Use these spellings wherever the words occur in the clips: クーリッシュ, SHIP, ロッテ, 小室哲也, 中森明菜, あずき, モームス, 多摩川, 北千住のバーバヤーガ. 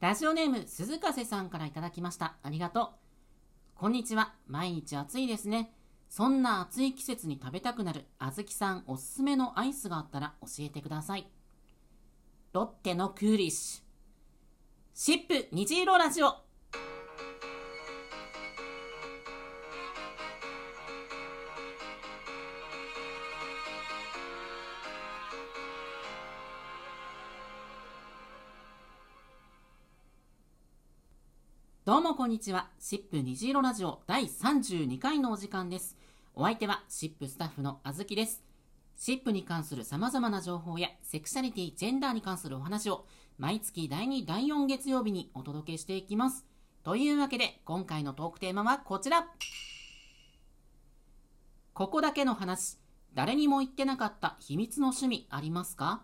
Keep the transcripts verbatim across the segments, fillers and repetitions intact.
ラジオネーム鈴風さんからいただきました。ありがとう。こんにちは。毎日暑いですね。そんな暑い季節に食べたくなるあずきさんおすすめのアイスがあったら教えてください。ロッテのクーリッシュ。シップ 虹色ラジオ。どうもこんにちは。シップ 虹色ラジオだいさんじゅうにかいのお時間です。お相手は シップ スタッフのあずきです。シップ に関する様々な情報やセクシャリティ、ジェンダーに関するお話を毎月だいに、だいよん月曜日にお届けしていきます。というわけで今回のトークテーマはこちら。ここだけの話、誰にも言ってなかった秘密の趣味ありますか？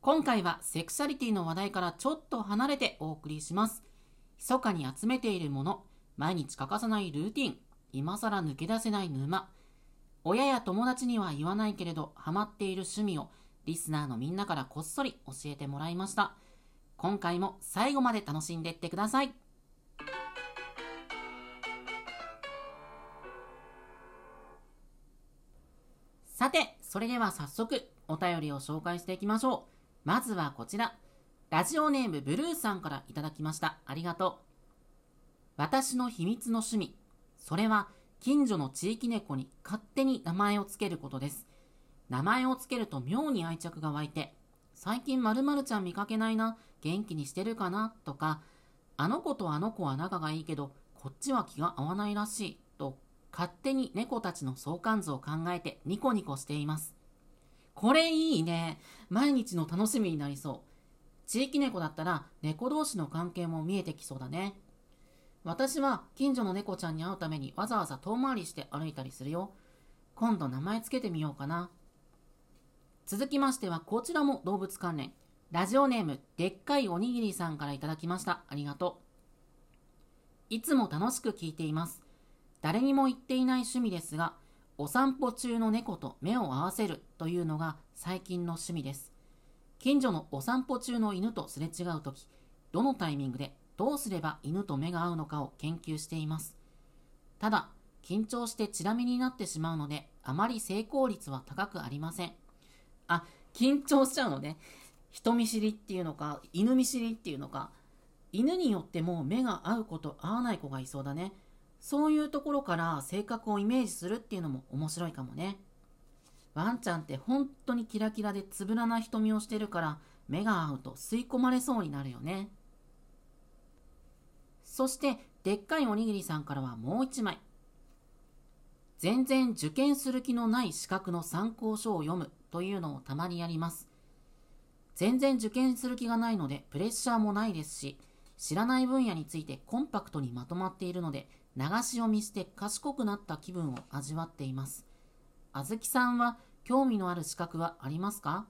今回はセクシャリティの話題からちょっと離れてお送りします。密かに集めているもの、毎日欠かさないルーティン、今さら抜け出せない沼、親や友達には言わないけれどハマっている趣味をリスナーのみんなからこっそり教えてもらいました。今回も最後まで楽しんでいってください。さて、それでは早速お便りを紹介していきましょう。まずはこちら。ラジオネームブルーさんからいただきました。ありがとう。私の秘密の趣味。それは近所の地域猫に勝手に名前をつけることです。名前をつけると妙に愛着が湧いて、最近〇〇ちゃん見かけないな、元気にしてるかなとか、あの子とあの子は仲がいいけど、こっちは気が合わないらしいと、勝手に猫たちの相関図を考えてニコニコしています。これいいね。毎日の楽しみになりそう。地域猫だったら猫同士の関係も見えてきそうだね。私は近所の猫ちゃんに会うためにわざわざ遠回りして歩いたりするよ。今度名前つけてみようかな。続きましてはこちらも動物関連。ラジオネームでっかいおにぎりさんからいただきました。ありがとう。いつも楽しく聞いています。誰にも言っていない趣味ですが、お散歩中の猫と目を合わせるというのが最近の趣味です。近所のお散歩中の犬とすれ違うとき、どのタイミングでどうすれば犬と目が合うのかを研究しています。ただ、緊張してチラ見になってしまうので、あまり成功率は高くありません。あ、緊張しちゃうのね。人見知りっていうのか、犬見知りっていうのか、犬によっても目が合う子と合わない子がいそうだね。そういうところから性格をイメージするっていうのも面白いかもね。ワンちゃんって本当にキラキラでつぶらな瞳をしてるから目が合うと吸い込まれそうになるよね。そしてでっかいおにぎりさんからはもう一枚。全然受験する気のない資格の参考書を読むというのをたまにやります。全然受験する気がないのでプレッシャーもないですし、知らない分野についてコンパクトにまとまっているので流し読みして賢くなった気分を味わっています。あずきさんは興味のある資格はありますか？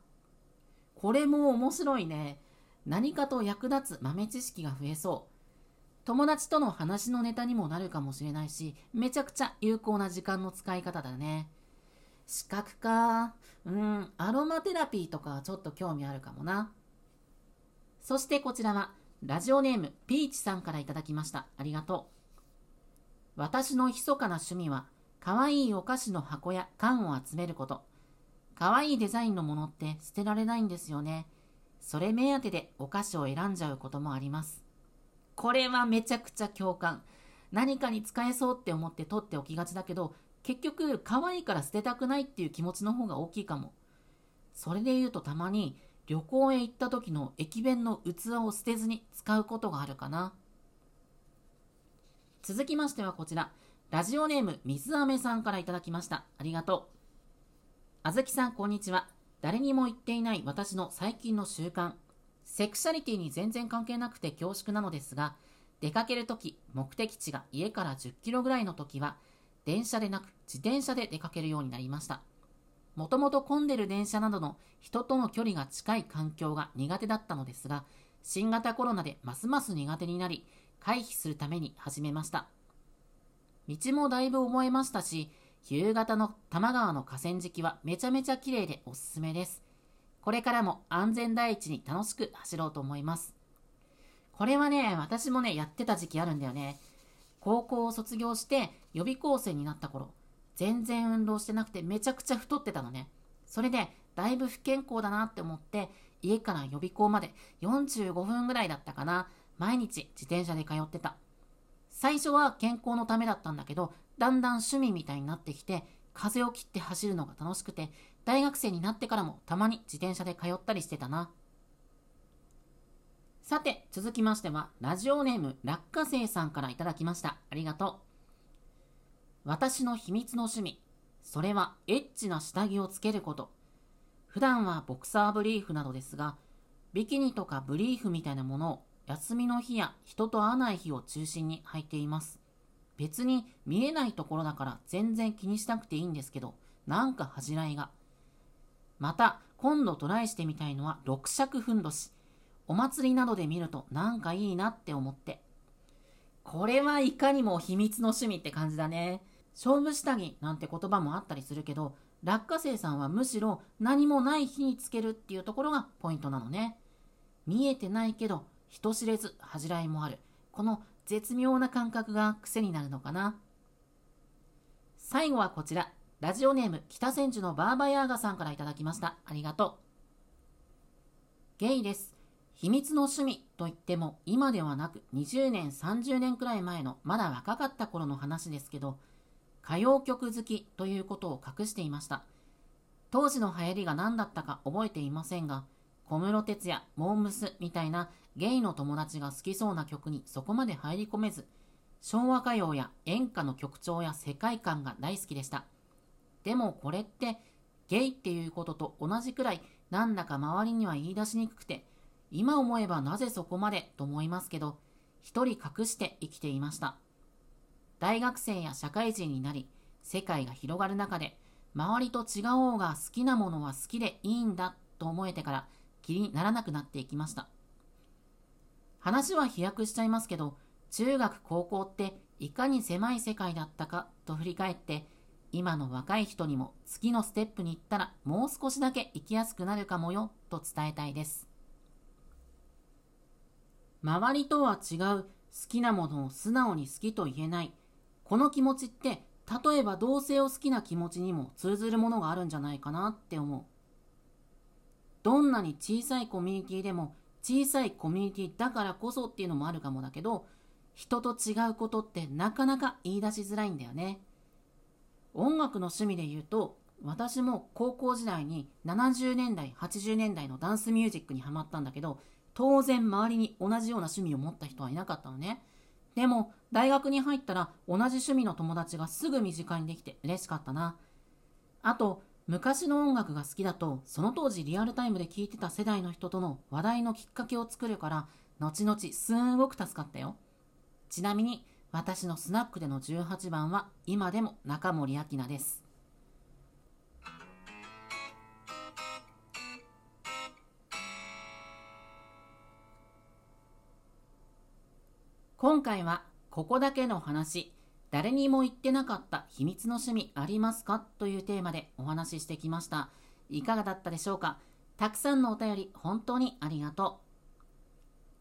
これも面白いね。何かと役立つ豆知識が増えそう。友達との話のネタにもなるかもしれないし、めちゃくちゃ有効な時間の使い方だね。資格か。うーん、アロマテラピーとかちょっと興味あるかもな。そしてこちらはラジオネームピーチさんからいただきました。ありがとう。私の密かな趣味は、かわいいお菓子の箱や缶を集めること。かわいいデザインのものって捨てられないんですよね。それ目当てでお菓子を選んじゃうこともあります。これはめちゃくちゃ共感。何かに使えそうって思って取っておきがちだけど、結局かわいいから捨てたくないっていう気持ちの方が大きいかも。それで言うとたまに旅行へ行った時の駅弁の器を捨てずに使うことがあるかな。続きましてはこちら。ラジオネーム水飴さんからいただきました。ありがとう。あずきさん、こんにちは。誰にも言っていない私の最近の習慣。セクシャリティに全然関係なくて恐縮なのですが、出かけるとき、目的地が家からじゅっキロぐらいのときは、電車でなく自転車で出かけるようになりました。もともと混んでる電車などの人との距離が近い環境が苦手だったのですが、新型コロナでますます苦手になり、回避するために始めました。道もだいぶ覚えましたし、夕方の多摩川の河川敷はめちゃめちゃ綺麗でおすすめです。これからも安全第一に楽しく走ろうと思います。これはね、私もね、やってた時期あるんだよね。高校を卒業して予備校生になった頃、全然運動してなくてめちゃくちゃ太ってたのね。それでだいぶ不健康だなって思って、家から予備校までよんじゅうごふんぐらいだったかな、毎日自転車で通ってた。最初は健康のためだったんだけど、だんだん趣味みたいになってきて、風を切って走るのが楽しくて、大学生になってからもたまに自転車で通ったりしてたな。さて、続きましては、ラジオネーム落花生さんからいただきました。ありがとう。私の秘密の趣味、それはエッチな下着をつけること。普段はボクサーブリーフなどですが、ビキニとかブリーフみたいなものを休みの日や人と会わない日を中心に履いています。別に見えないところだから全然気にしなくていいんですけど、なんか恥じらいが。また、今度トライしてみたいのは六尺ふんどし。お祭りなどで見るとなんかいいなって思って。これはいかにも秘密の趣味って感じだね。勝負下着なんて言葉もあったりするけど、落花生さんはむしろ何もない日につけるっていうところがポイントなのね。見えてないけど人知れず恥じらいもある。この絶妙な感覚が癖になるのかな。最後はこちら、ラジオネーム北千住のバーバヤーガさんからいただきました。ありがとう。ゲイです。秘密の趣味といっても今ではなくにじゅうねんさんじゅうねんくらい前のまだ若かった頃の話ですけど、歌謡曲好きということを隠していました。当時の流行りが何だったか覚えていませんが、小室哲也、モームスみたいなゲイの友達が好きそうな曲にそこまで入り込めず、昭和歌謡や演歌の曲調や世界観が大好きでした。でもこれってゲイっていうことと同じくらいなんだか周りには言い出しにくくて、今思えばなぜそこまでと思いますけど、一人隠して生きていました。大学生や社会人になり、世界が広がる中で、周りと違おうが好きなものは好きでいいんだと思えてから気にならなくなっていきました。話は飛躍しちゃいますけど、中学高校っていかに狭い世界だったかと振り返って、今の若い人にも次のステップに行ったらもう少しだけ生きやすくなるかもよと伝えたいです。周りとは違う好きなものを素直に好きと言えない。この気持ちって、例えば同性を好きな気持ちにも通ずるものがあるんじゃないかなって思う。どんなに小さいコミュニティでも、小さいコミュニティだからこそっていうのもあるかもだけど、人と違うことってなかなか言い出しづらいんだよね。音楽の趣味で言うと、私も高校時代にななじゅうねんだい、はちじゅうねんだいのダンスミュージックにハマったんだけど、当然周りに同じような趣味を持った人はいなかったのね。でも大学に入ったら同じ趣味の友達がすぐ身近にできて嬉しかったな。あと昔の音楽が好きだとその当時リアルタイムで聴いてた世代の人との話題のきっかけを作るから後々すんごく助かったよ。ちなみに私のスナックでのじゅうはちばんは今でも中森明菜です。今回はここだけの話、誰にも言ってなかった秘密の趣味ありますかというテーマでお話ししてきました。いかがだったでしょうか。たくさんのお便り本当にありがと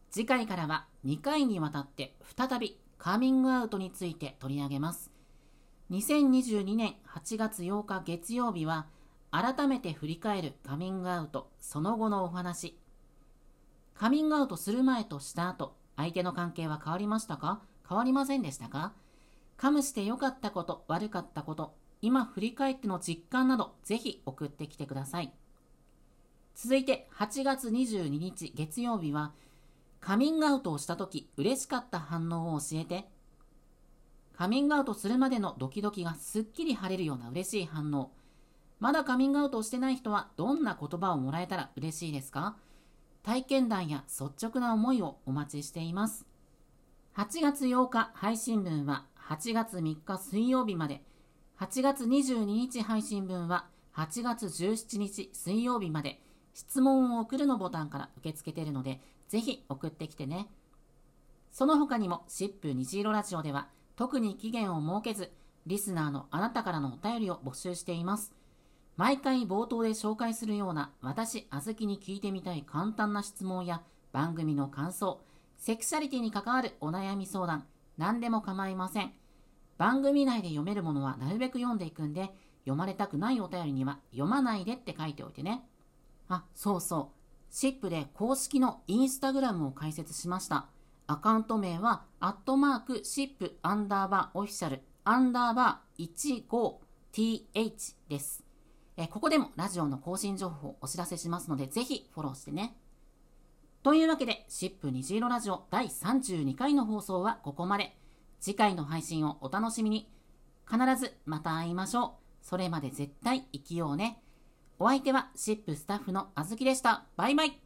う。次回からはにかいにわたって再びカミングアウトについて取り上げます。にせんにじゅうにねんはちがつようか月曜日は改めて振り返るカミングアウトその後のお話。カミングアウトする前とした後、相手の関係は変わりましたか？変わりませんでしたか？カムして良かったこと、悪かったこと、今振り返っての実感など、ぜひ送ってきてください。続いてはちがつにじゅうににち月曜日は、カミングアウトをしたとき、嬉しかった反応を教えて。カミングアウトするまでのドキドキがすっきり晴れるような嬉しい反応。まだカミングアウトをしてない人は、どんな言葉をもらえたら嬉しいですか？体験談や率直な思いをお待ちしています。はちがつようか配信分ははちがつみっか水曜日まで、はちがつにじゅうににち配信分ははちがつじゅうしちにち水曜日まで、質問を送るのボタンから受け付けているので、ぜひ送ってきてね。その他にも シップ 虹色ラジオでは特に期限を設けず、リスナーのあなたからのお便りを募集しています。毎回冒頭で紹介するような私あずきに聞いてみたい簡単な質問や番組の感想、セクシャリティに関わるお悩み相談、何でも構いません。番組内で読めるものはなるべく読んでいくんで、読まれたくないお便りには読まないでって書いておいてね。あ、そうそう。シップ で公式のインスタグラムを開設しました。アカウント名は、アットマーク シップ アンダーバーオフィシャルアンダーバー じゅうごティーエイチ です。え、ここでもラジオの更新情報をお知らせしますので、ぜひフォローしてね。というわけで、シップ 虹色ラジオだいさんじゅうにかいの放送はここまで。次回の配信をお楽しみに。必ずまた会いましょう。それまで絶対生きようね。お相手はシップスタッフのあずきでした。バイバイ。